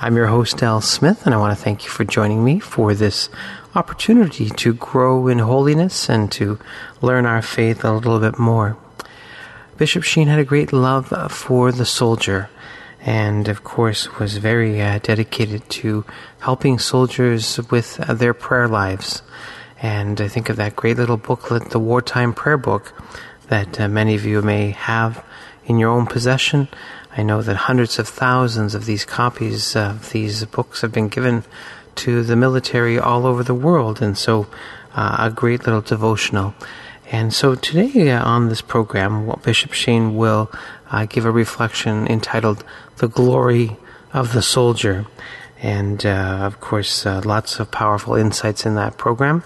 I'm your host, Al Smith, and I want to thank you for joining me for this opportunity to grow in holiness and to learn our faith a little bit more. Bishop Sheen had a great love for the soldier and, of course, was very dedicated to helping soldiers with their prayer lives. And I think of that great little booklet, the Wartime Prayer Book, that many of you may have in your own possession. I know that hundreds of thousands of these copies of these books have been given to the military all over the world, and so a great little devotional. And so today on this program, Bishop Sheen will give a reflection entitled, The Glory of the Soldier. And of course, lots of powerful insights in that program.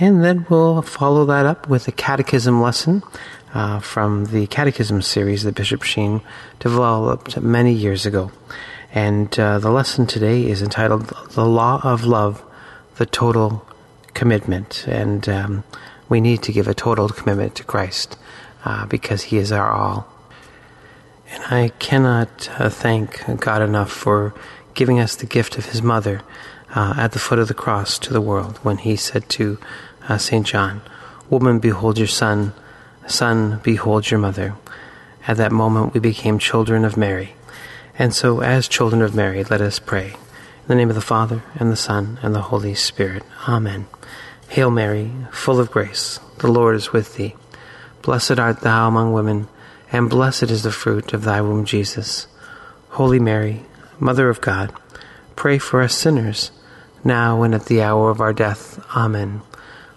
And then we'll follow that up with a catechism lesson from the catechism series that Bishop Sheen developed many years ago. And the lesson today is entitled, The Law of Love, The Total Commitment. And we need to give a total commitment to Christ because He is our all. And I cannot thank God enough for giving us the gift of His mother at the foot of the cross to the world when He said to St. John, "Woman, behold your son. Son, behold your mother." At that moment, we became children of Mary. And so, as children of Mary, let us pray. In the name of the Father, and the Son, and the Holy Spirit. Amen. Hail Mary, full of grace, the Lord is with thee. Blessed art thou among women, and blessed is the fruit of thy womb, Jesus. Holy Mary, Mother of God, pray for us sinners, now and at the hour of our death. Amen.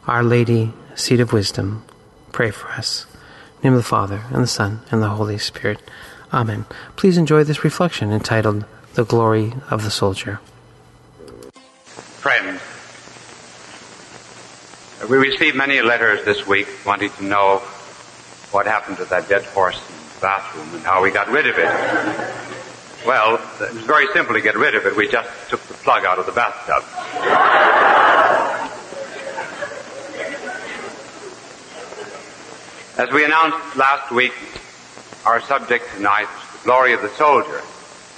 Our Lady, Seat of Wisdom, pray for us. In the name of the Father, and the Son, and the Holy Spirit. Amen. Please enjoy this reflection entitled, The Glory of the Soldier. Friends, we received many letters this week wanting to know what happened to that dead horse in the bathroom and how we got rid of it. Well, it was very simple to get rid of it. We just took the plug out of the bathtub. As we announced last week, our subject tonight is the glory of the soldier.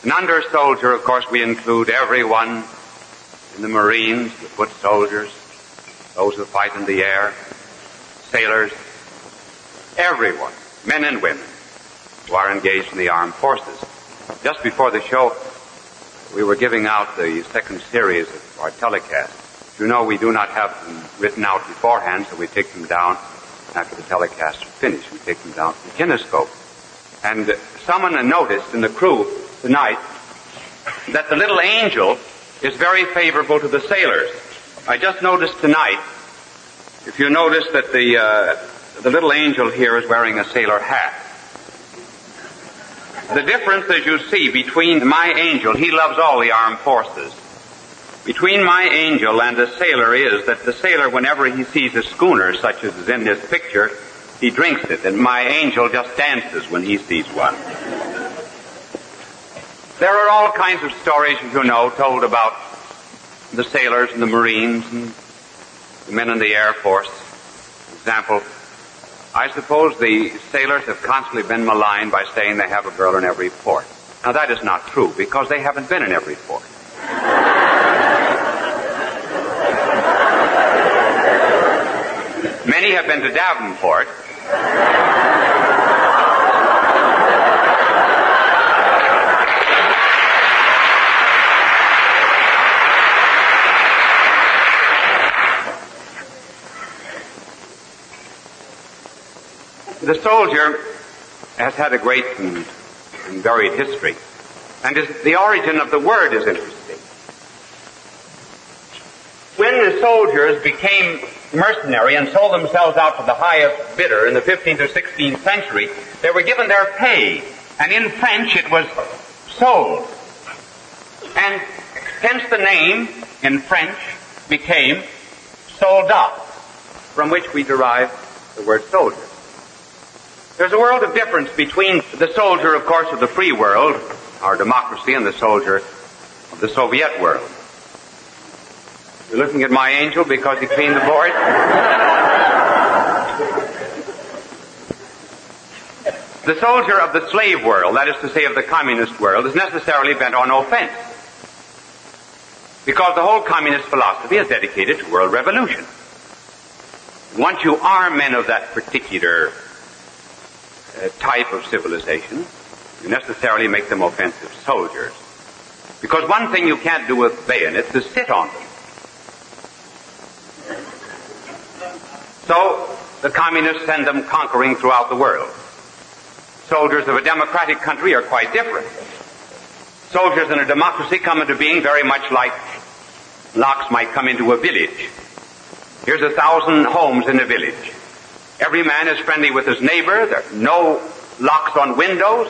And under soldier, of course, we include everyone in the Marines, the foot soldiers, those who fight in the air, sailors, everyone, men and women, who are engaged in the armed forces. Just before the show, we were giving out the second series of our telecast. You know, we do not have them written out beforehand, so we take them down. After the telecast is finished, we take them down to the kinescope. And someone noticed in the crew tonight that the little angel is very favorable to the sailors. I just noticed tonight, if you notice that the little angel here is wearing a sailor hat. The difference, as you see, between my angel, he loves all the armed forces. Between my angel and the sailor is that the sailor, whenever he sees a schooner, such as is in this picture, he drinks it, and my angel just dances when he sees one. There are all kinds of stories, as you know, told about the sailors and the Marines and the men in the Air Force. For example, I suppose the sailors have constantly been maligned by saying they have a girl in every port. Now, that is not true, because they haven't been in every port. Many have been to Davenport. The soldier has had a great and varied history, and the origin of the word is interesting. When the soldiers became mercenary and sold themselves out to the highest bidder in the 15th or 16th century, they were given their pay, and in French it was sold. And hence the name in French became soldat, from which we derive the word soldier. There's a world of difference between the soldier, of course, of the free world, our democracy, and the soldier of the Soviet world. You're looking at my angel because he cleaned the board? The soldier of the slave world, that is to say of the communist world, is necessarily bent on offense, because the whole communist philosophy is dedicated to world revolution. Once you are men of that particular type of civilization, you necessarily make them offensive soldiers. Because one thing you can't do with bayonets is sit on them. So the communists send them conquering throughout the world. Soldiers of a democratic country are quite different. Soldiers in a democracy come into being very much like locks might come into a village. Here's 1,000 homes in a village. Every man is friendly with his neighbor. There are no locks on windows,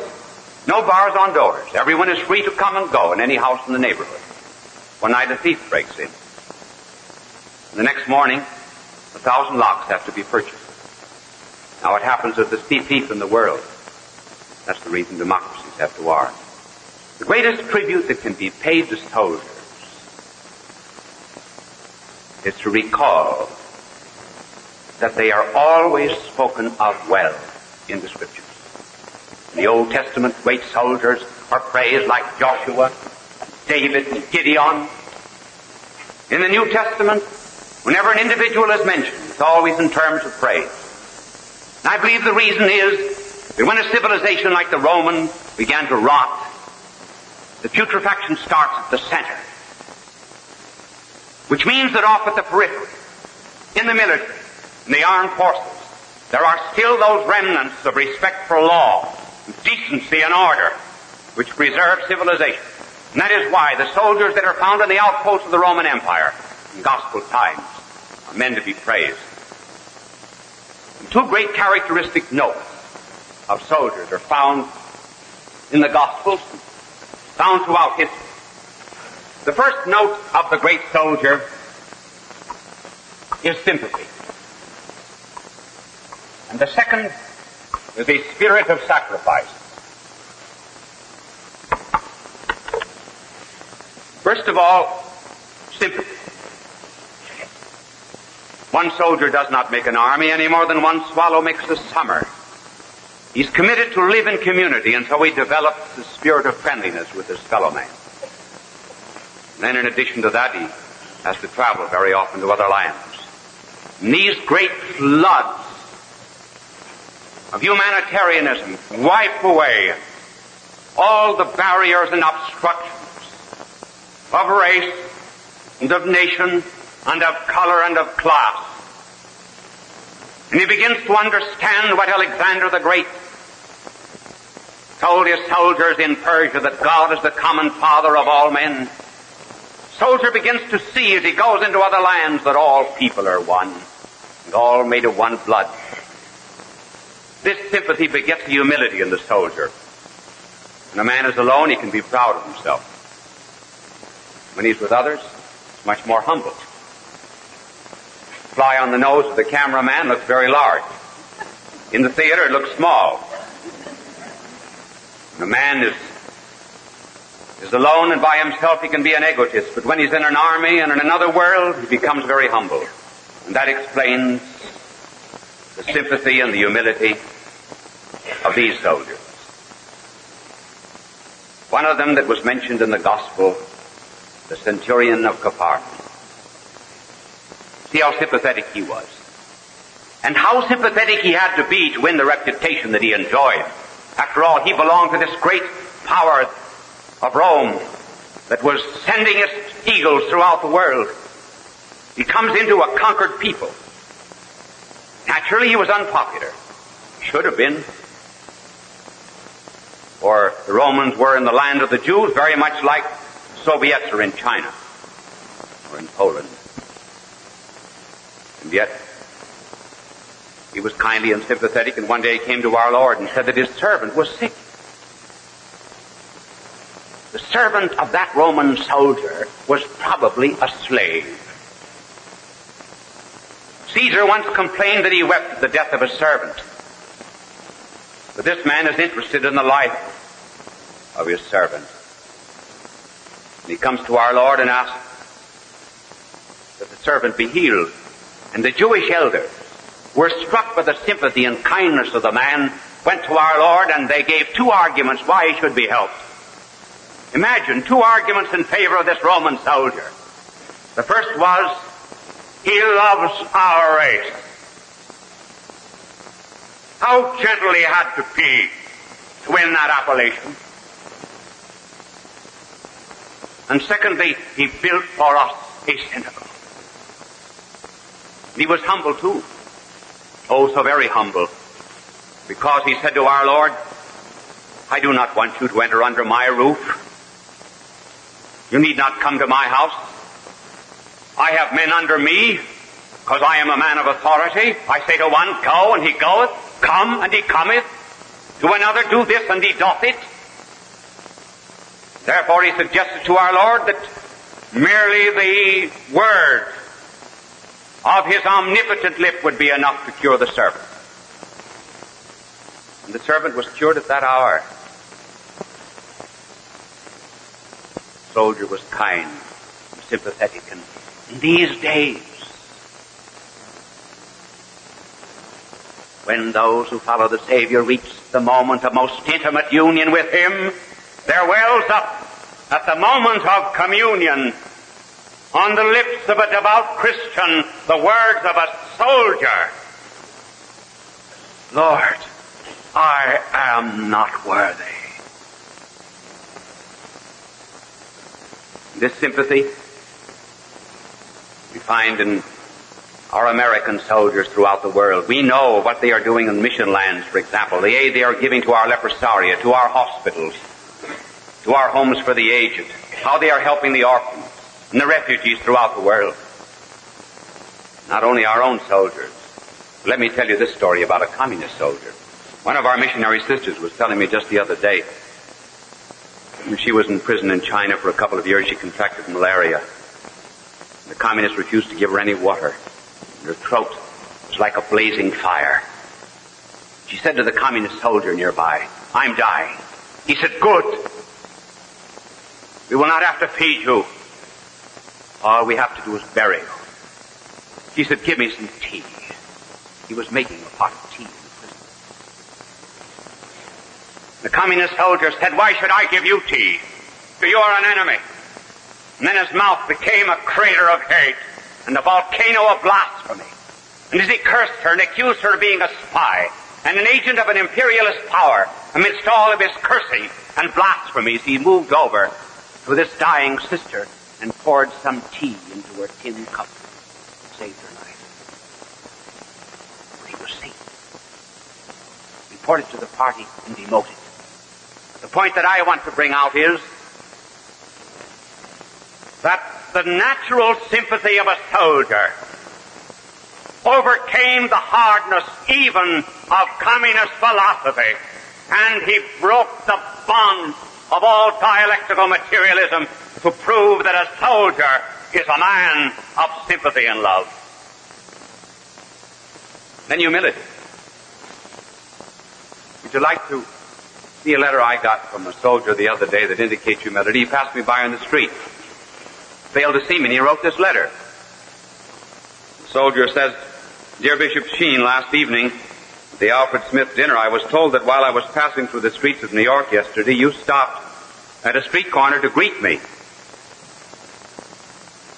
no bars on doors. Everyone is free to come and go in any house in the neighborhood. One night a thief breaks in. The next morning, 1,000 locks have to be purchased. Now, it happens with the thief in the world. That's the reason democracies have to arm. The greatest tribute that can be paid to soldiers is to recall that they are always spoken of well in the Scriptures. In the Old Testament, great soldiers are praised like Joshua, David, and Gideon. In the New Testament, whenever an individual is mentioned, it's always in terms of praise. And I believe the reason is that when a civilization like the Roman began to rot, the putrefaction starts at the center, which means that off at the periphery, in the military, in the armed forces, there are still those remnants of respect for law, decency and order, which preserve civilization. And that is why the soldiers that are found in the outposts of the Roman Empire in gospel times are men to be praised. And two great characteristic notes of soldiers are found in the Gospels, found throughout history. The first note of the great soldier is sympathy. And the second is a spirit of sacrifice. First of all, sympathy. One soldier does not make an army any more than one swallow makes a summer. He's committed to live in community, and so he develops the spirit of friendliness with his fellow man. And then in addition to that, he has to travel very often to other lands. And these great floods of humanitarianism wipe away all the barriers and obstructions of race and of nation and of color and of class. And he begins to understand what Alexander the Great told his soldiers in Persia, that God is the common father of all men. Soldier begins to see as he goes into other lands that all people are one and all made of one blood. This sympathy begets humility in the soldier. When a man is alone, he can be proud of himself. When he's with others, he's much more humble. Fly on the nose of the cameraman looks very large. In the theater, it looks small. When a man is alone and by himself, he can be an egotist. But when he's in an army and in another world, he becomes very humble. And that explains the sympathy and the humility of these soldiers. One of them that was mentioned in the Gospel, the centurion of Capernaum. See how sympathetic he was, and how sympathetic he had to be to win the reputation that he enjoyed. After all, he belonged to this great power of Rome that was sending its eagles throughout the world. He comes into a conquered people. Naturally, he was unpopular. Should have been. Or the Romans were in the land of the Jews, very much like Soviets are in China or in Poland. And yet, he was kindly and sympathetic, and one day he came to our Lord and said that his servant was sick. The servant of that Roman soldier was probably a slave. Caesar once complained that he wept at the death of a servant. But this man is interested in the life of his servant. And he comes to our Lord and asks that the servant be healed. And the Jewish elders were struck by the sympathy and kindness of the man, went to our Lord, and they gave two arguments why he should be helped. Imagine, two arguments in favor of this Roman soldier. The first was, he loves our race. How gentle he had to be to win that appellation. And secondly, he built for us a synagogue. And he was humble too. Oh, so very humble. Because he said to our Lord, I do not want you to enter under my roof. You need not come to my house. I have men under me, because I am a man of authority. I say to one, go, and he goeth. Come, and he cometh. To another, do this, and he doth it. Therefore, he suggested to our Lord that merely the word of his omnipotent lip would be enough to cure the servant. And the servant was cured at that hour. The soldier was kind and sympathetic, and in these days, when those who follow the Savior reach the moment of most intimate union with Him, there wells up at the moment of communion on the lips of a devout Christian the words of a soldier, Lord, I am not worthy. This sympathy we find in our American soldiers throughout the world. We know what they are doing in mission lands, for example, the aid they are giving to our leprosaria, to our hospitals, to our homes for the aged, how they are helping the orphans and the refugees throughout the world. Not only our own soldiers. Let me tell you this story about a communist soldier. One of our missionary sisters was telling me just the other day, when she was in prison in China for a couple of years, she contracted malaria. The communists refused to give her any water. Her throat was like a blazing fire. She said to the communist soldier nearby, I'm dying. He said, good. We will not have to feed you. All we have to do is bury you. She said, give me some tea. He was making a pot of tea in prison. The communist soldier said, why should I give you tea? You are an enemy. And then his mouth became a crater of hate and a volcano of blasphemy. And as he cursed her and accused her of being a spy and an agent of an imperialist power, amidst all of his cursing and blasphemies, he moved over to this dying sister and poured some tea into her tin cup and saved her life. But he was safe. Reported to the party and demoted. The point that I want to bring out is that the natural sympathy of a soldier overcame the hardness even of communist philosophy, and he broke the bonds of all dialectical materialism to prove that a soldier is a man of sympathy and love. Then humility. Would you like to see a letter I got from a soldier the other day that indicates humility? He passed me by on the street. Failed to see me, and he wrote this letter. The soldier says, Dear Bishop Sheen, last evening at the Alfred Smith dinner, I was told that while I was passing through the streets of New York yesterday, you stopped at a street corner to greet me.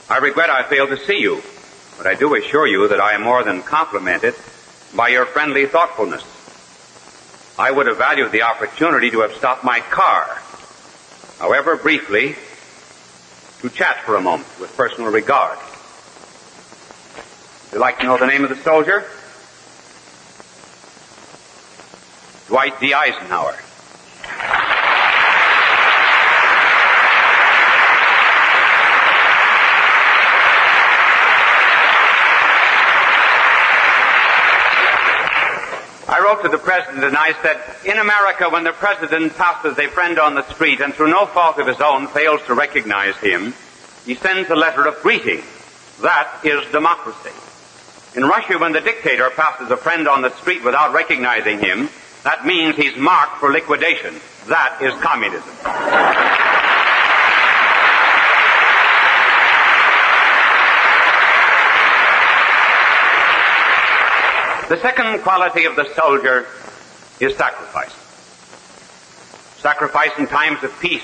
I regret I failed to see you, but I do assure you that I am more than complimented by your friendly thoughtfulness. I would have valued the opportunity to have stopped my car, however briefly, to chat for a moment with personal regard. Would you like to know the name of the soldier? Dwight D. Eisenhower. I wrote to the president and I said, in America, when the president passes a friend on the street and through no fault of his own fails to recognize him, he sends a letter of greeting. That is democracy. In Russia, when the dictator passes a friend on the street without recognizing him, that means he's marked for liquidation. That is communism. The second quality of the soldier is sacrifice. Sacrifice in times of peace,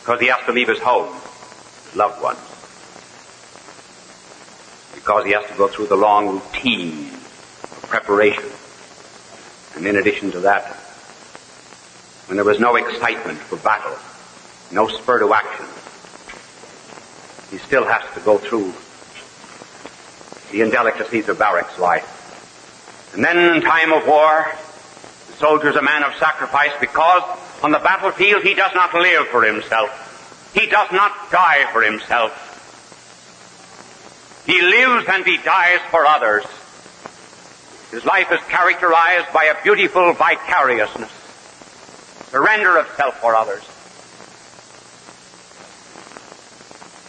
because he has to leave his home, his loved ones. Because he has to go through the long routine of preparation. And in addition to that, when there was no excitement for battle, no spur to action, he still has to go through the indelicacies of barracks life. And then in time of war, the soldier's a man of sacrifice because on the battlefield he does not live for himself. He does not die for himself. He lives and he dies for others. His life is characterized by a beautiful vicariousness, surrender of self for others.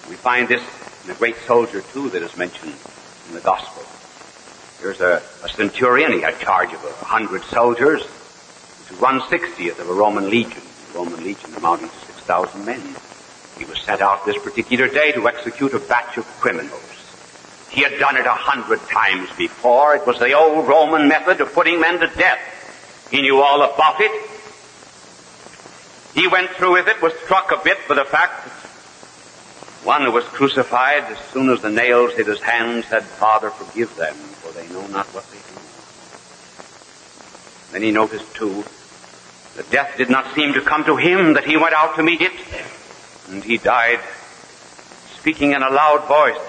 We find this in the great soldier, too, that is mentioned in the Gospel. There's a centurion, he had charge of 100 soldiers, to 1/60th of a Roman legion. The Roman legion amounting to 6,000 men. He was sent out this particular day to execute a batch of criminals. He had done it 100 times before. It was the old Roman method of putting men to death. He knew all about it. He went through with it, was struck a bit by the fact that one who was crucified, as soon as the nails hit his hands, said, Father, forgive them, for they know not what they do. Then he noticed, too, that death did not seem to come to him, that he went out to meet it. And he died, speaking in a loud voice,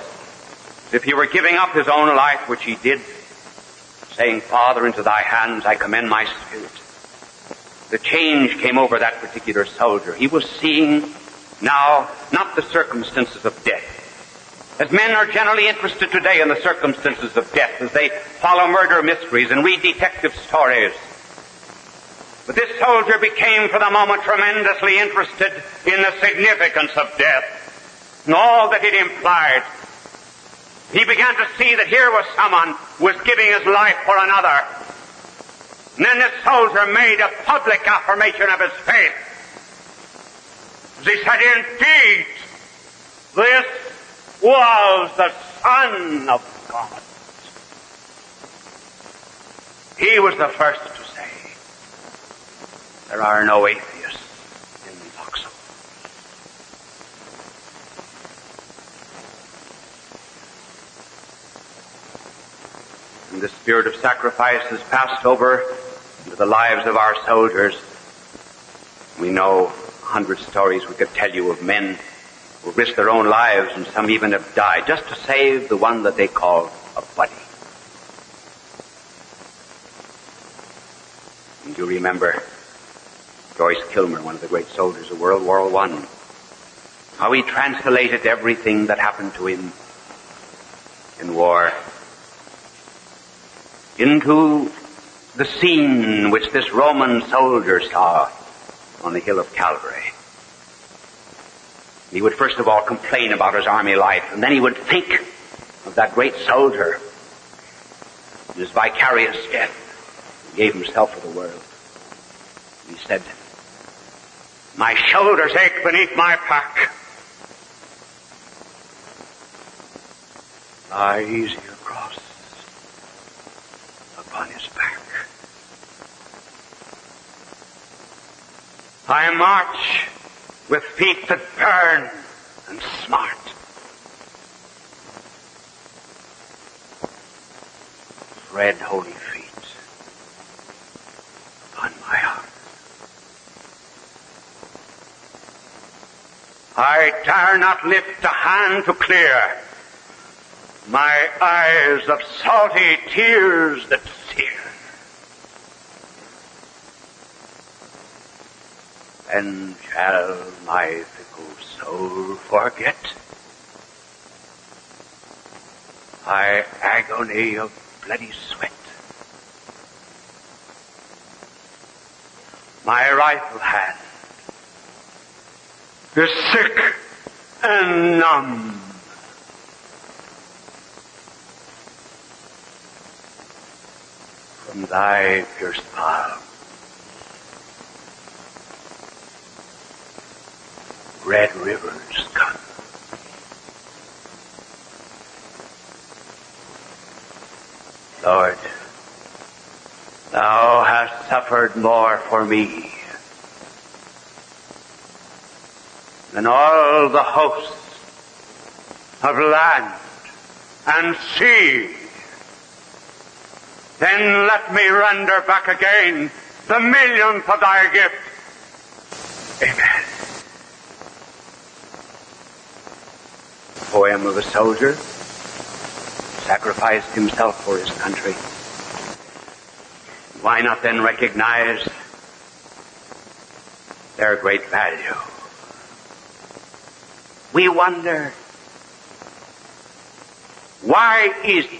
as if he were giving up his own life, which he did, saying, Father, into thy hands I commend my spirit. The change came over that particular soldier. He was seeing now, not the circumstances of death. As men are generally interested today in the circumstances of death, as they follow murder mysteries and read detective stories. But this soldier became, for the moment, tremendously interested in the significance of death and all that it implied. He began to see that here was someone who was giving his life for another. And then this soldier made a public affirmation of his faith. He said, indeed, this was the Son of God. He was the first to say, there are no atheists in the foxhole. And the spirit of sacrifice has passed over into the lives of our soldiers. We know 100 stories we could tell you of men who risked their own lives and some even have died just to save the one that they call a buddy. And you remember Joyce Kilmer, one of the great soldiers of World War I, how he translated everything that happened to him in war into the scene which this Roman soldier saw on the hill of Calvary. He would first of all complain about his army life, and then he would think of that great soldier and his vicarious death. He gave himself for the world. He said, my shoulders ache beneath my pack. Lie easy across. upon his back. I march with feet that burn and smart. Red holy feet upon my heart. I dare not lift a hand to clear my eyes of salty tears that sear. And shall my fickle soul forget my agony of bloody sweat? My rifle hand is sick and numb. From thy pierced palm, red rivers come. Lord, thou hast suffered more for me than all the hosts of land and sea. Then let me render back again the millionth of thy gift. Amen. Poem of a soldier sacrificed himself for his country. Why not then recognize their great value? We wonder, why is it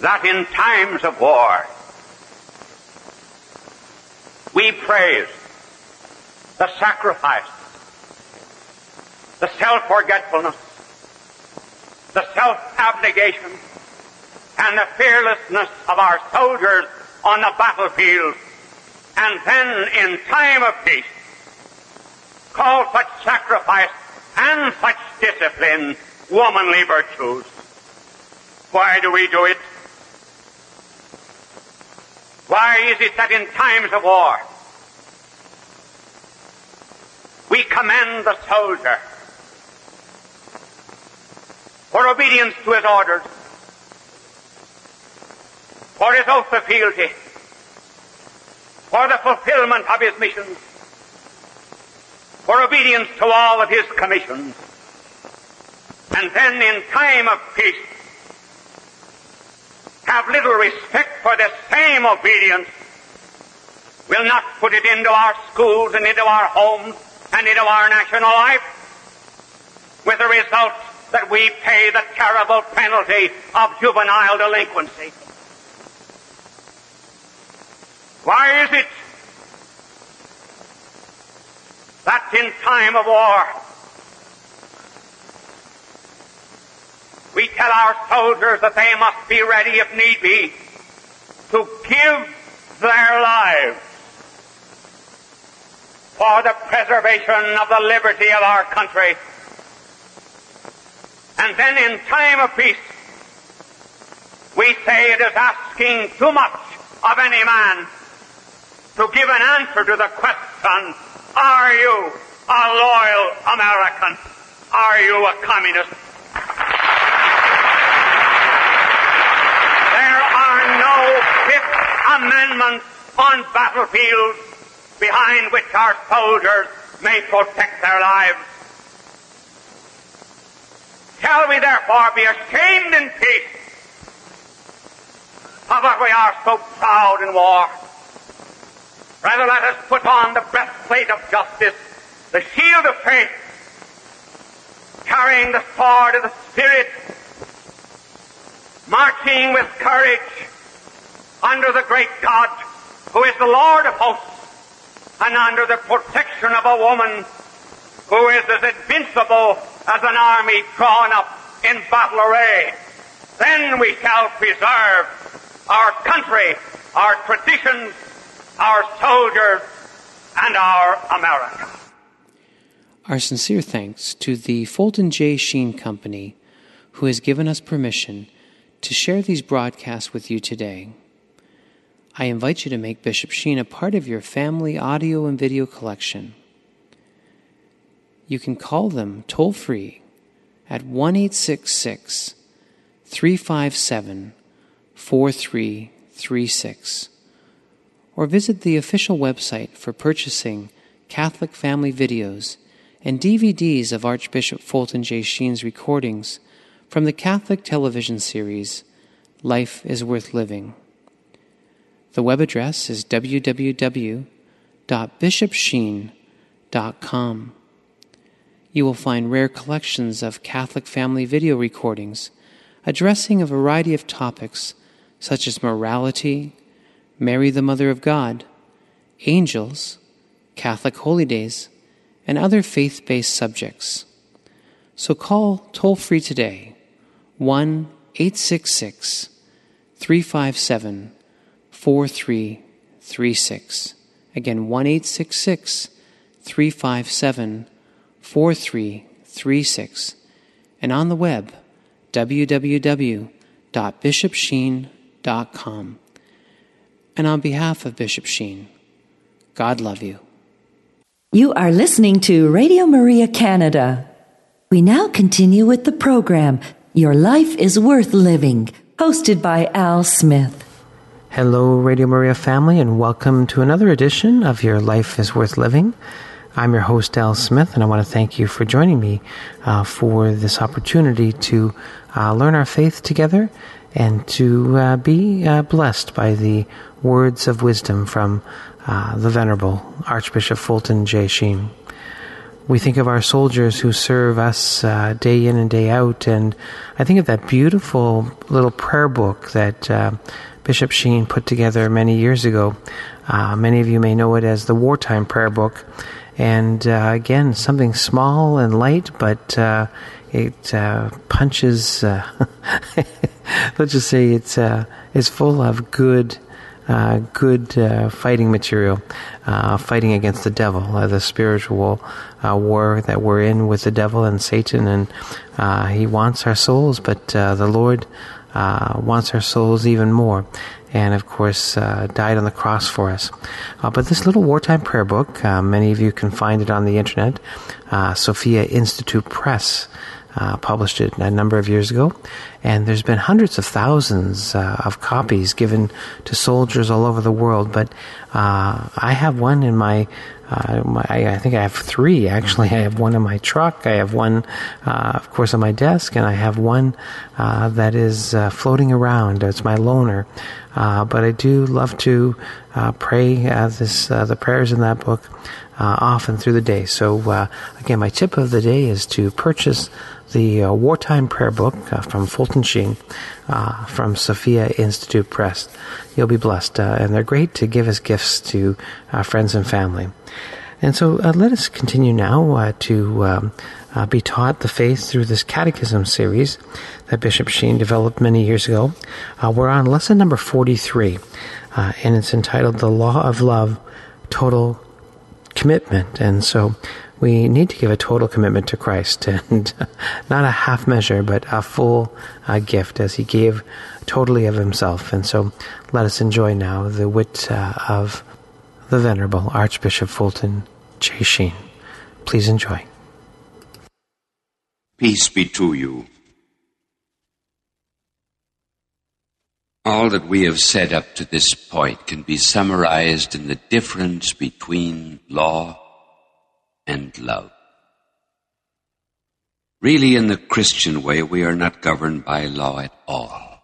that in times of war we praise the sacrifice, the self-forgetfulness, the self-abnegation and the fearlessness of our soldiers on the battlefield, and then in time of peace call such sacrifice and such discipline womanly virtues? Why do we do it? Why is it that in times of war we commend the soldier for obedience to his orders, for his oath of fealty, for the fulfillment of his missions, for obedience to all of his commissions? And then in time of peace, have little respect for the same obedience. We'll not put it into our schools and into our homes and into our national life, with the result that we pay the terrible penalty of juvenile delinquency. Why is it that in time of war we tell our soldiers that they must be ready, if need be, to give their lives for the preservation of the liberty of our country? And then in time of peace, we say it is asking too much of any man to give an answer to the question, are you a loyal American? Are you a communist? There are no Fifth Amendments on battlefields behind which our soldiers may protect their lives. Shall we therefore be ashamed in peace of what we are so proud in war? Rather, let us put on the breastplate of justice, the shield of faith, carrying the sword of the Spirit, marching with courage under the great God who is the Lord of hosts, and under the protection of a woman who is as invincible as an army drawn up in battle array. Then we shall preserve our country, our traditions, our soldiers, and our America. Our sincere thanks to the Fulton J. Sheen Company, who has given us permission to share these broadcasts with you today. I invite you to make Bishop Sheen a part of your family audio and video collection. You can call them toll-free at 1-866-357-4336 or visit the official website for purchasing Catholic family videos and DVDs of Archbishop Fulton J. Sheen's recordings from the Catholic television series Life is Worth Living. The web address is www.bishopsheen.com. You will find rare collections of Catholic family video recordings addressing a variety of topics such as morality, Mary the Mother of God, angels, Catholic holy days, and other faith-based subjects. So call toll-free today, 1-866-357-4336. Again, 1-866-357-4336. And on the web, www.bishopsheen.com. And on behalf of Bishop Sheen, God love you. You are listening to Radio Maria Canada. We now continue with the program, Your Life is Worth Living, hosted by Al Smith. Hello, Radio Maria family, and welcome to another edition of Your Life is Worth Living. I'm your host, Al Smith, and I want to thank you for joining me for this opportunity to learn our faith together and to be blessed by the words of wisdom from the Venerable Archbishop Fulton J. Sheen. We think of our soldiers who serve us day in and day out, and I think of that beautiful little prayer book that Bishop Sheen put together many years ago. Many of you may know it as the Wartime Prayer Book. And again, something small and light, but it punches, let's just say it's full of good fighting material, fighting against the devil, the spiritual war that we're in with the devil and Satan. And he wants our souls, but the Lord wants our souls even more. And, of course, died on the cross for us. But this little wartime prayer book, many of you can find it on the Internet. Sophia Institute Press published it a number of years ago. And there's been hundreds of thousands of copies given to soldiers all over the world. But I have one in my... I think I have three, actually. I have one in my truck, I have one, of course, on my desk, and I have one that is floating around. It's my loaner. But I do love to pray the prayers in that book often through the day. So, again, my tip of the day is to purchase the Wartime Prayer Book from Fulton Sheen from Sophia Institute Press. You'll be blessed. And they're great to give as gifts to friends and family. And so let us continue now to be taught the faith through this catechism series that Bishop Sheen developed many years ago. We're on lesson number 43, and it's entitled The Law of Love, Total Commitment. And so we need to give a total commitment to Christ, and not a half measure, but a full gift, as he gave totally of himself. And so let us enjoy now the wit of the Venerable Archbishop Fulton J. Sheen. Please enjoy. Peace be to you. All that we have said up to this point can be summarized in the difference between law and love. Really, in the Christian way, we are not governed by law at all.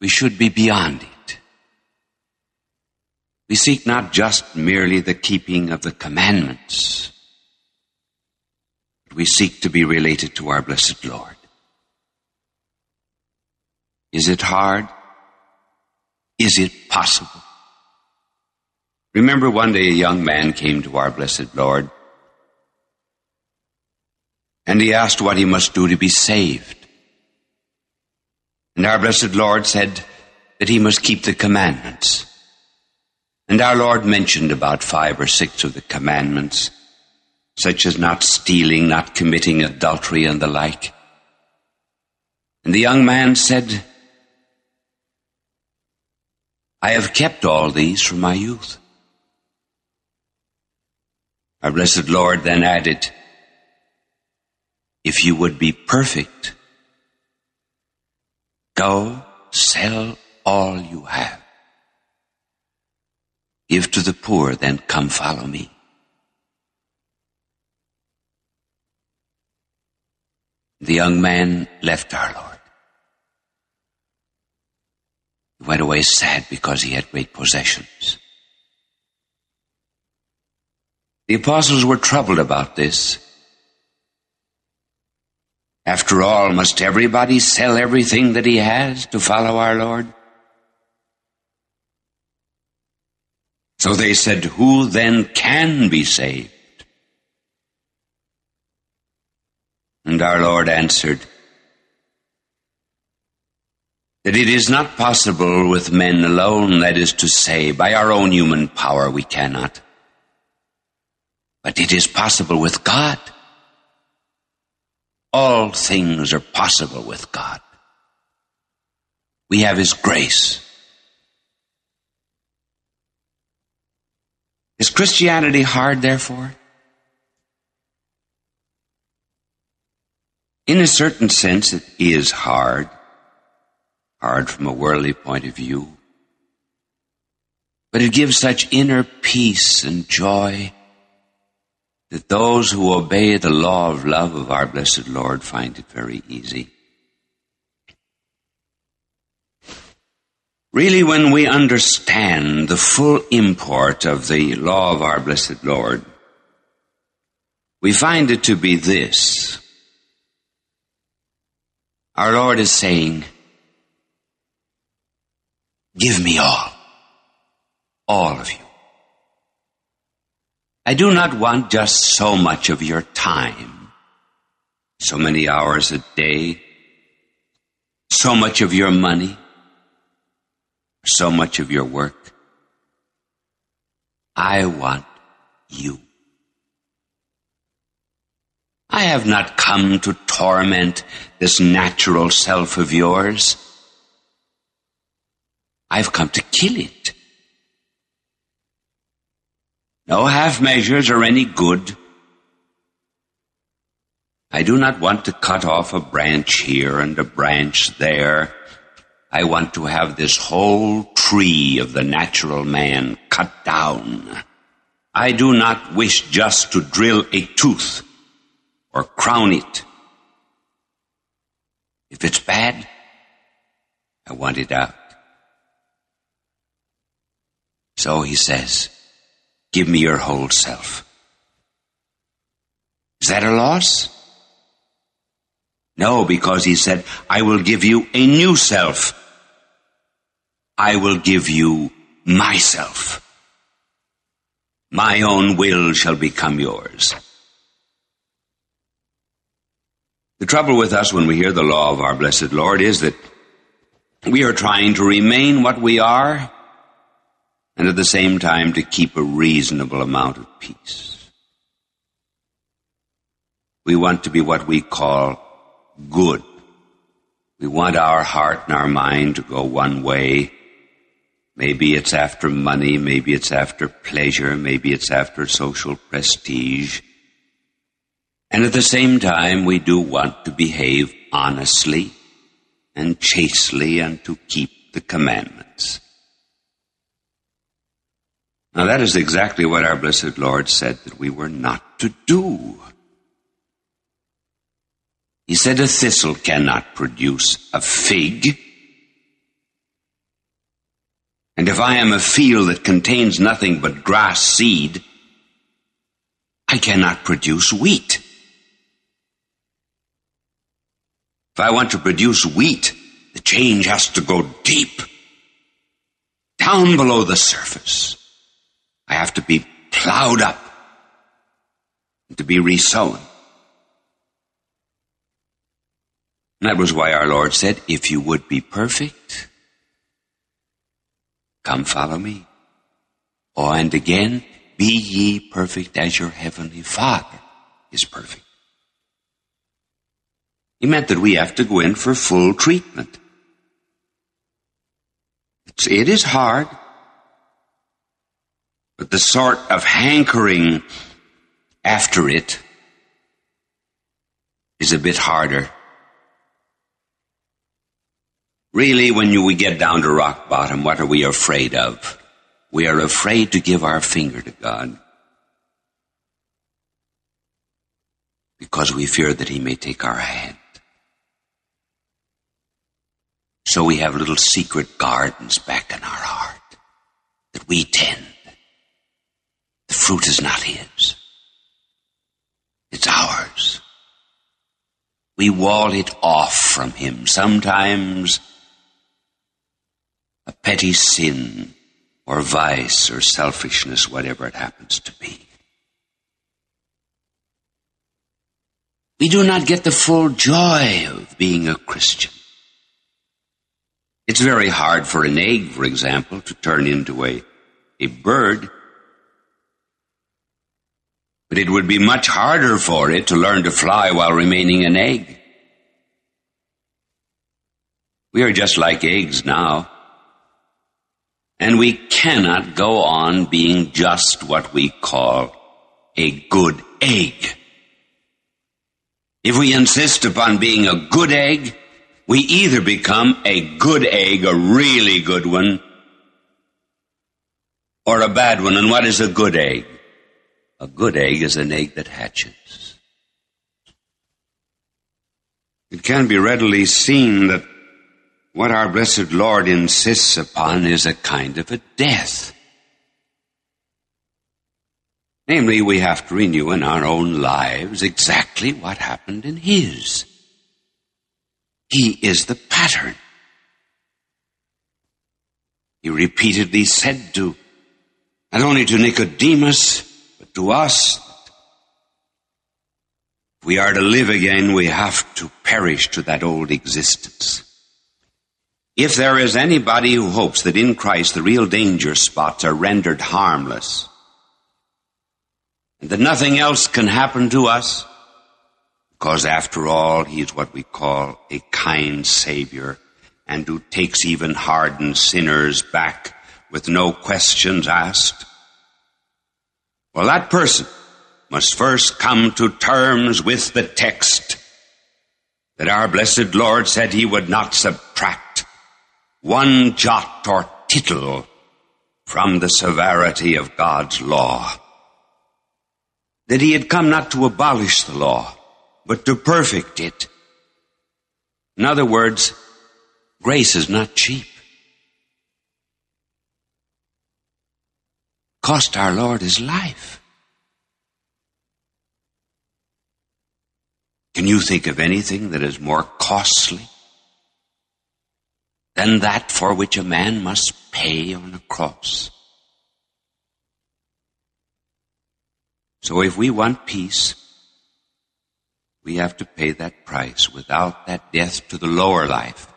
We should be beyond it. We seek not just merely the keeping of the commandments, but we seek to be related to our blessed Lord. Is it hard? Is it possible? Remember, one day a young man came to our blessed Lord, and he asked what he must do to be saved. And our blessed Lord said that he must keep the commandments. And our Lord mentioned about 5 or 6 of the commandments, such as not stealing, not committing adultery, and the like. And the young man said, I have kept all these from my youth. Our blessed Lord then added, if you would be perfect, go sell all you have. Give to the poor, then come follow me. The young man left our Lord. He went away sad because he had great possessions. The apostles were troubled about this. After all, must everybody sell everything that he has to follow our Lord? So they said, who then can be saved? And our Lord answered, that it is not possible with men alone, that is to say, by our own human power we cannot. But it is possible with God. All things are possible with God. We have His grace. Is Christianity hard, therefore? In a certain sense, it is hard. Hard from a worldly point of view. But it gives such inner peace and joy that those who obey the law of love of our blessed Lord find it very easy. Really, when we understand the full import of the law of our blessed Lord, we find it to be this. Our Lord is saying, give me all of you. I do not want just so much of your time, so many hours a day, so much of your money, so much of your work. I want you. I have not come to torment this natural self of yours. I've come to kill it. No half measures are any good. I do not want to cut off a branch here and a branch there. I want to have this whole tree of the natural man cut down. I do not wish just to drill a tooth or crown it. If it's bad, I want it out. So he says, give me your whole self. Is that a loss? No, because he said, I will give you a new self. I will give you myself. My own will shall become yours. The trouble with us when we hear the law of our blessed Lord is that we are trying to remain what we are, and at the same time to keep a reasonable amount of peace. We want to be what we call good. We want our heart and our mind to go one way. Maybe it's after money, maybe it's after pleasure, maybe it's after social prestige. And at the same time, we do want to behave honestly and chastely and to keep the commandments. Now that is exactly what our blessed Lord said that we were not to do. He said a thistle cannot produce a fig. And if I am a field that contains nothing but grass seed, I cannot produce wheat. If I want to produce wheat, the change has to go deep, down below the surface. I have to be plowed up and to be re-sown. And that was why our Lord said, if you would be perfect, come follow me. Oh, and again, be ye perfect as your heavenly Father is perfect. It meant that we have to go in for full treatment. It is hard, but the sort of hankering after it is a bit harder. Really, when we get down to rock bottom, what are we afraid of? We are afraid to give our finger to God because we fear that He may take our hand. So we have little secret gardens back in our heart that we tend. The fruit is not His. It's ours. We wall it off from Him. Sometimes a petty sin or vice or selfishness, whatever it happens to be. We do not get the full joy of being a Christian. It's very hard for an egg, for example, to turn into a bird. But it would be much harder for it to learn to fly while remaining an egg. We are just like eggs now. And we cannot go on being just what we call a good egg. If we insist upon being a good egg, we either become a good egg, a really good one, or a bad one. And what is a good egg? A good egg is an egg that hatches. It can be readily seen that what our blessed Lord insists upon is a kind of a death. Namely, we have to renew in our own lives exactly what happened in His. He is the pattern. He repeatedly said to, not only to Nicodemus, but to us, if we are to live again, we have to perish to that old existence. If there is anybody who hopes that in Christ the real danger spots are rendered harmless, and that nothing else can happen to us, because after all, He is what we call a kind Savior, and who takes even hardened sinners back with no questions asked. Well, that person must first come to terms with the text that our blessed Lord said He would not subtract one jot or tittle from the severity of God's law. That He had come not to abolish the law, but to perfect it. In other words, grace is not cheap. Cost our Lord His life. Can you think of anything that is more costly than that for which a man must pay on a cross? So if we want peace, we have to pay that price without that death to the lower life.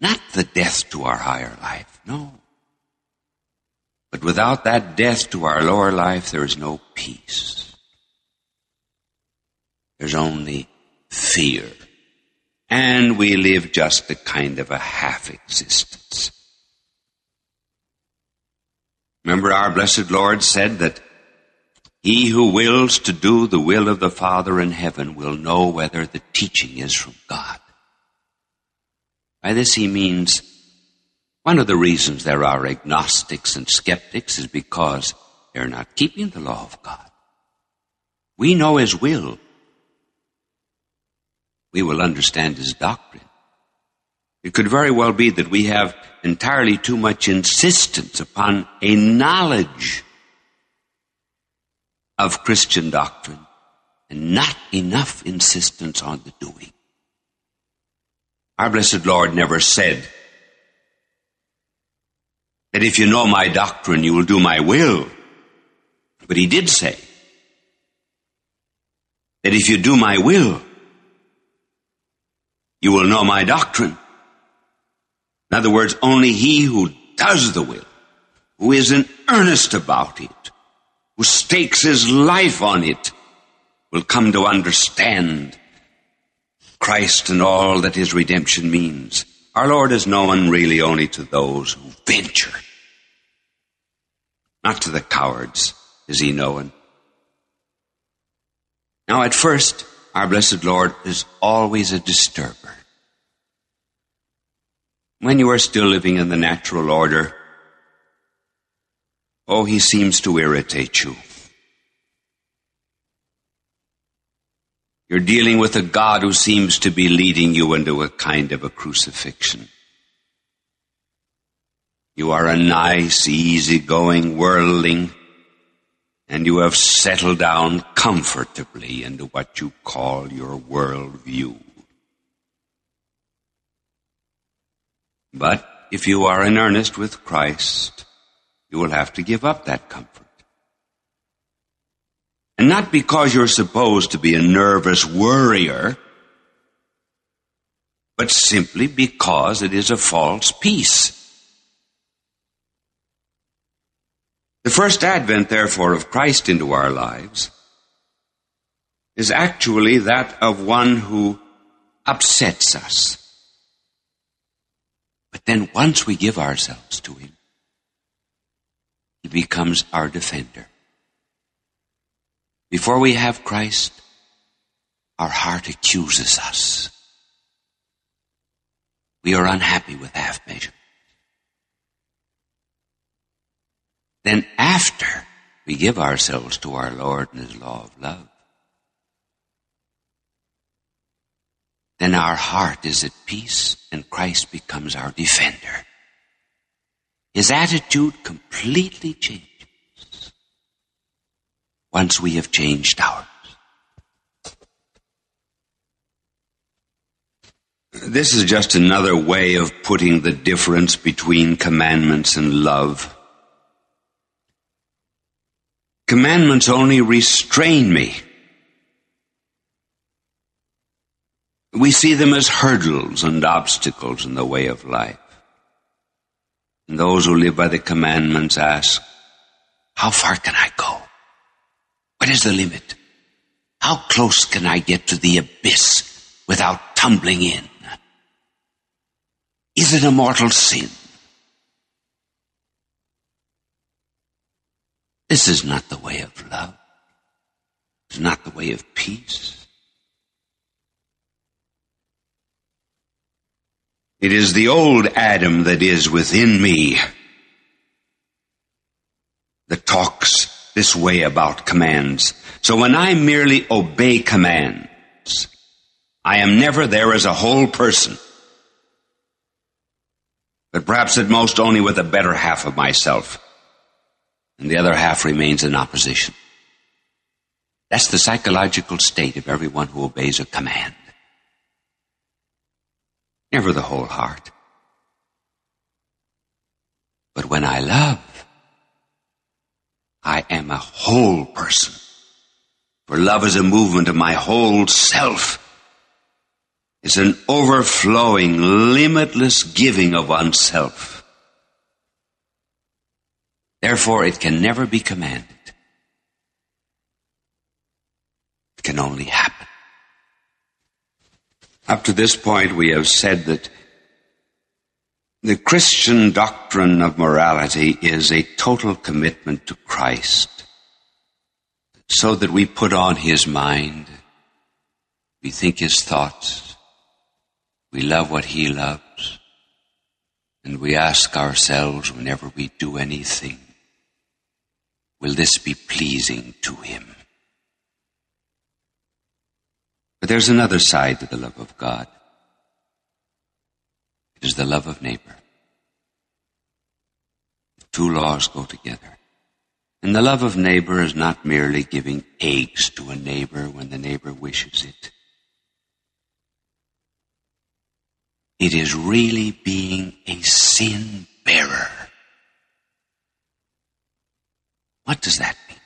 Not the death to our higher life, no. But without that death to our lower life, there is no peace. There's only fear. And we live just a kind of a half existence. Remember, our blessed Lord said that he who wills to do the will of the Father in heaven will know whether the teaching is from God. By this he means one of the reasons there are agnostics and skeptics is because they're not keeping the law of God. We know His will. We will understand His doctrine. It could very well be that we have entirely too much insistence upon a knowledge of Christian doctrine and not enough insistence on the doing. Our blessed Lord never said that if you know my doctrine, you will do my will. But He did say that if you do my will, you will know my doctrine. In other words, only he who does the will, who is in earnest about it, who stakes his life on it, will come to understand Christ and all that his redemption means. Our Lord is known really only to those who venture. Not to the cowards is he known. Now at first, our blessed Lord is always a disturber. When you are still living in the natural order, oh, he seems to irritate you. You're dealing with a God who seems to be leading you into a kind of a crucifixion. You are a nice, easygoing worldling, and you have settled down comfortably into what you call your world view. But if you are in earnest with Christ, you will have to give up that comfort. And not because you're supposed to be a nervous worrier, but simply because it is a false peace. The first advent, therefore, of Christ into our lives is actually that of one who upsets us. But then once we give ourselves to him, he becomes our defender. Before we have Christ, our heart accuses us. We are unhappy with half measure. Then after we give ourselves to our Lord and his law of love, then our heart is at peace and Christ becomes our defender. His attitude completely changes once we have changed ours. This is just another way of putting the difference between commandments and love. Commandments only restrain me. We see them as hurdles and obstacles in the way of life. And those who live by the commandments ask, how far can I go? What is the limit? How close can I get to the abyss without tumbling in? Is it a mortal sin? This is not the way of love. It's not the way of peace. It is the old Adam that is within me that talks this way about commands. So when I merely obey commands, I am never there as a whole person, but perhaps at most only with a better half of myself. And the other half remains in opposition. That's the psychological state of everyone who obeys a command. Never the whole heart. But when I love, I am a whole person. For love is a movement of my whole self. It's an overflowing, limitless giving of oneself. Therefore, it can never be commanded. It can only happen. Up to this point, we have said that the Christian doctrine of morality is a total commitment to Christ, so that we put on his mind, we think his thoughts, we love what he loves, and we ask ourselves whenever we do anything, will this be pleasing to him? But there's another side to the love of God. It is the love of neighbor. The two laws go together. And the love of neighbor is not merely giving eggs to a neighbor when the neighbor wishes it. It is really being a sin bearer. What does that mean?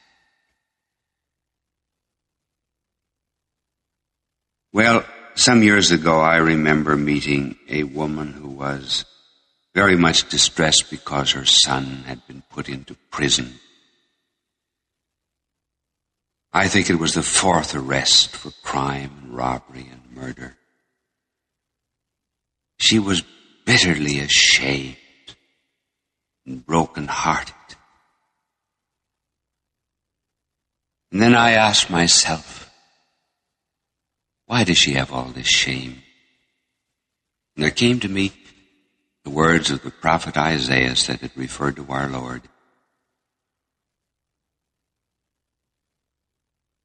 Well, some years ago, I remember meeting a woman who was very much distressed because her son had been put into prison. I think it was the 4th arrest for crime and robbery and murder. She was bitterly ashamed and broken-hearted. And then I asked myself, why does she have all this shame? And there came to me the words of the prophet Isaiah that had referred to our Lord.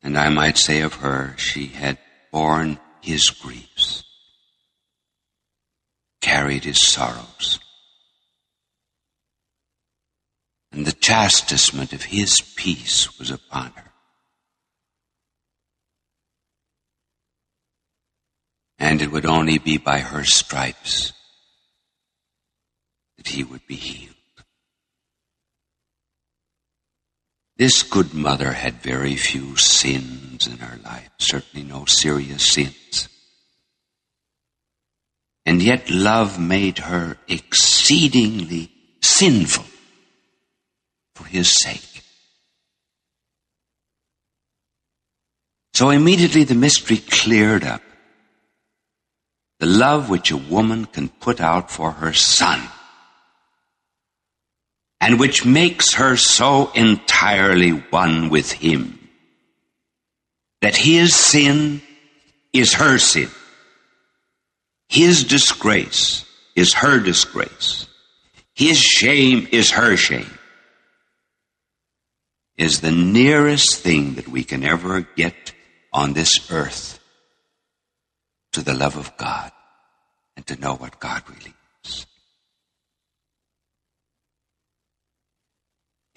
And I might say of her, she had borne his griefs, carried his sorrows, and the chastisement of his peace was upon her. And it would only be by her stripes that he would be healed. This good mother had very few sins in her life, certainly no serious sins. And yet love made her exceedingly sinful for his sake. So immediately the mystery cleared up. The love which a woman can put out for her son, and which makes her so entirely one with him, that his sin is her sin, his disgrace is her disgrace, his shame is her shame, is the nearest thing that we can ever get on this earth to the love of God and to know what God really is.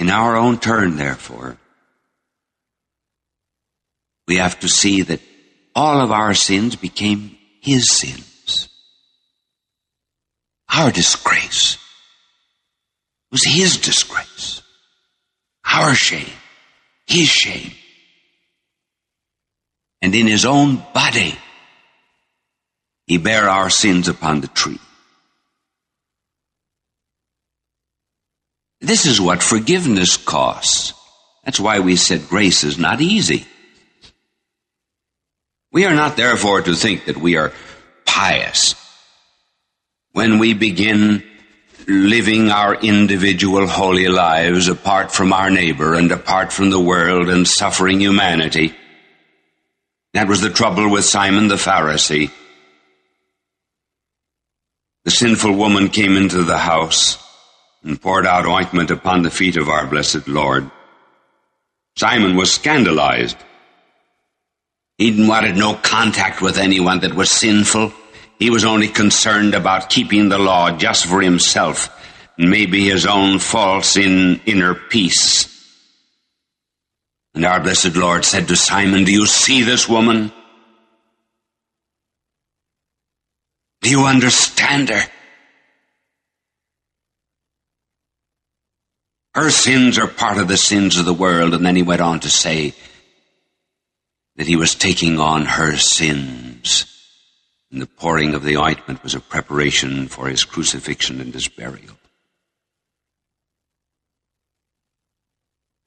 In our own turn, therefore, we have to see that all of our sins became his sins. Our disgrace was his disgrace. Our shame, his shame. And in his own body, he bare our sins upon the tree. This is what forgiveness costs. That's why we said grace is not easy. We are not therefore to think that we are pious when we begin living our individual holy lives apart from our neighbor and apart from the world and suffering humanity. That was the trouble with Simon the Pharisee. The sinful woman came into the house and poured out ointment upon the feet of our blessed Lord. Simon was scandalized. He wanted no contact with anyone that was sinful. He was only concerned about keeping the law just for himself, and maybe his own false inner peace. And our blessed Lord said to Simon, "Do you see this woman? Do you understand her? Her sins are part of the sins of the world." And then he went on to say that he was taking on her sins. And the pouring of the ointment was a preparation for his crucifixion and his burial.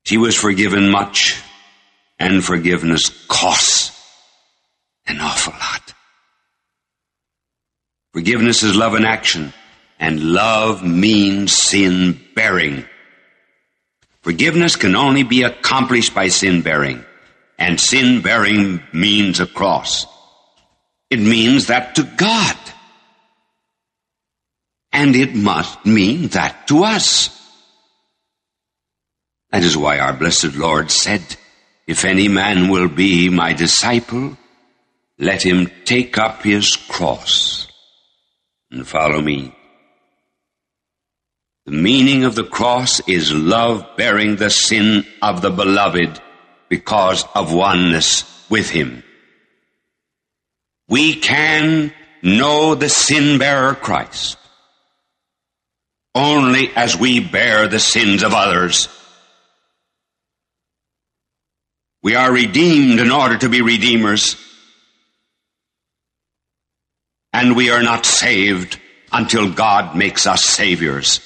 She was forgiven much, and forgiveness costs an awful lot. Forgiveness is love in action, and love means sin-bearing. Forgiveness can only be accomplished by sin-bearing, and sin-bearing means a cross. It means that to God, and it must mean that to us. That is why our blessed Lord said, "If any man will be my disciple, let him take up his cross and follow me." The meaning of the cross is love bearing the sin of the beloved because of oneness with him. We can know the sin-bearer Christ only as we bear the sins of others. We are redeemed in order to be redeemers. And we are not saved until God makes us saviors.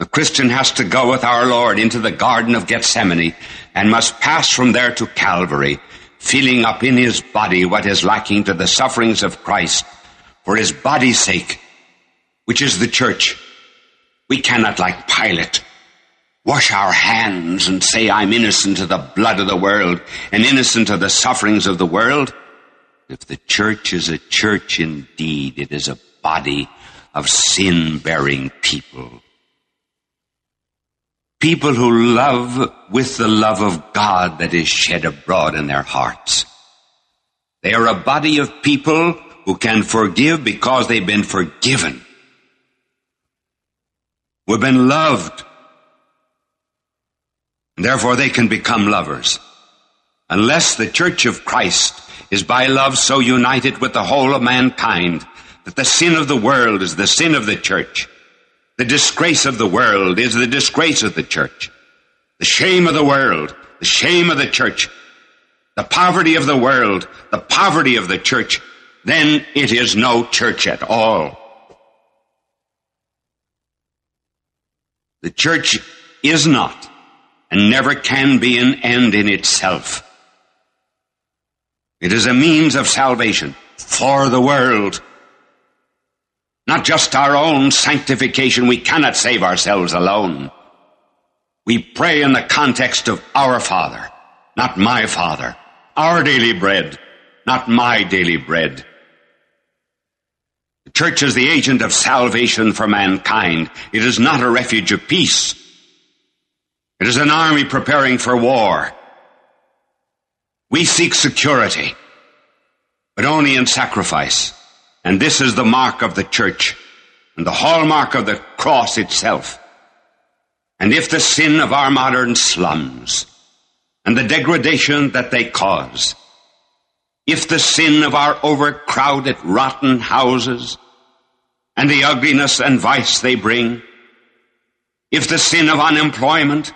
The Christian has to go with our Lord into the Garden of Gethsemane and must pass from there to Calvary, filling up in his body what is lacking to the sufferings of Christ for his body's sake, which is the church, we cannot, like Pilate, wash our hands and say, I'm innocent of the blood of the world and innocent of the sufferings of the world. If the church is a church indeed, it is a body of sin-bearing people. People who love with the love of God that is shed abroad in their hearts. They are a body of people who can forgive because they've been forgiven. We've been loved. And therefore they can become lovers. Unless the Church of Christ is by love so united with the whole of mankind that the sin of the world is the sin of the church. The disgrace of the world is the disgrace of the church. The shame of the world, the shame of the church. The poverty of the world, the poverty of the church. Then it is no church at all. The church is not and never can be an end in itself. It is a means of salvation for the world. Not just our own sanctification. We cannot save ourselves alone. We pray in the context of our Father, not my Father. Our daily bread, not my daily bread. The church is the agent of salvation for mankind. It is not a refuge of peace. It is an army preparing for war. We seek security, but only in sacrifice. And this is the mark of the church and the hallmark of the cross itself. And if the sin of our modern slums and the degradation that they cause, if the sin of our overcrowded, rotten houses and the ugliness and vice they bring, if the sin of unemployment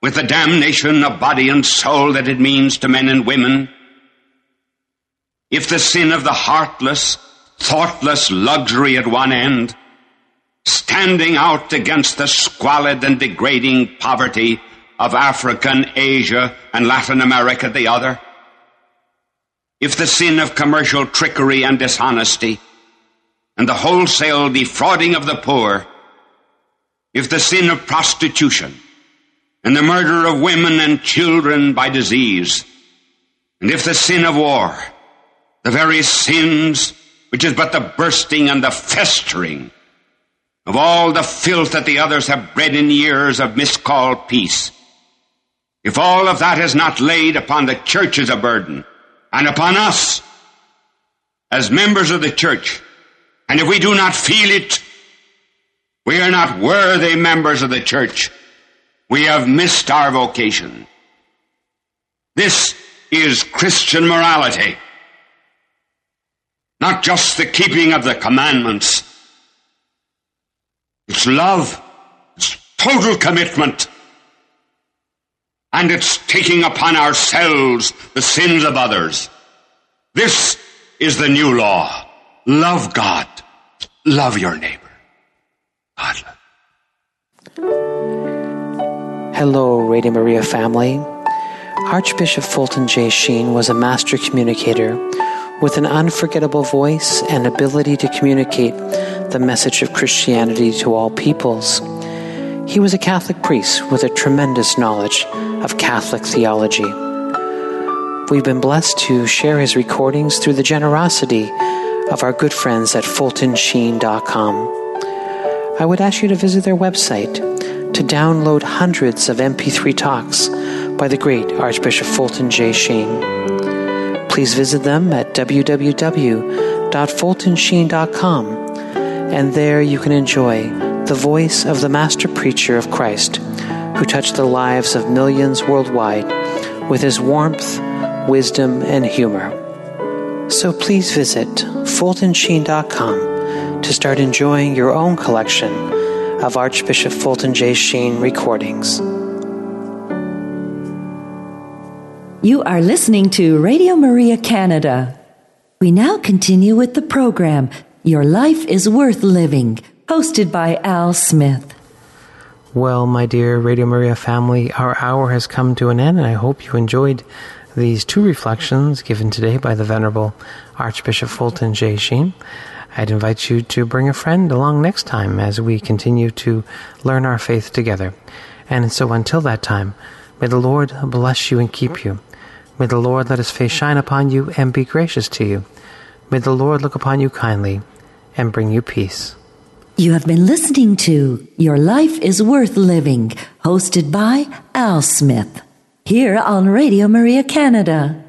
with the damnation of body and soul that it means to men and women, if the sin of the heartless, thoughtless luxury at one end, standing out against the squalid and degrading poverty of Africa and Asia and Latin America at the other, if the sin of commercial trickery and dishonesty and the wholesale defrauding of the poor, if the sin of prostitution and the murder of women and children by disease, and if the sin of war, the very sins which is but the bursting and the festering of all the filth that the others have bred in years of miscalled peace, if all of that is not laid upon the church as a burden and upon us as members of the church, and if we do not feel it, we are not worthy members of the church. We have missed our vocation. This is Christian morality. Not just the keeping of the commandments. It's love. It's total commitment. And it's taking upon ourselves the sins of others. This is the new law. Love God. Love your neighbor. God love. Hello, Radio Maria family. Archbishop Fulton J. Sheen was a master communicator with an unforgettable voice and ability to communicate the message of Christianity to all peoples. He was a Catholic priest with a tremendous knowledge of Catholic theology. We've been blessed to share his recordings through the generosity of our good friends at FultonSheen.com. I would ask you to visit their website to download hundreds of MP3 talks by the great Archbishop Fulton J. Sheen. Please visit them at www.FultonSheen.com, and there you can enjoy the voice of the master preacher of Christ, who touched the lives of millions worldwide with his warmth, wisdom, and humor. So please visit FultonSheen.com to start enjoying your own collection of Archbishop Fulton J. Sheen recordings. You are listening to Radio Maria Canada. We now continue with the program, Your Life is Worth Living, hosted by Al Smith. Well, my dear Radio Maria family, our hour has come to an end, and I hope you enjoyed these two reflections given today by the Venerable Archbishop Fulton J. Sheen. I'd invite you to bring a friend along next time as we continue to learn our faith together. And so until that time, may the Lord bless you and keep you. May the Lord let His face shine upon you and be gracious to you. May the Lord look upon you kindly and bring you peace. You have been listening to Your Life is Worth Living, hosted by Al Smith, here on Radio Maria Canada.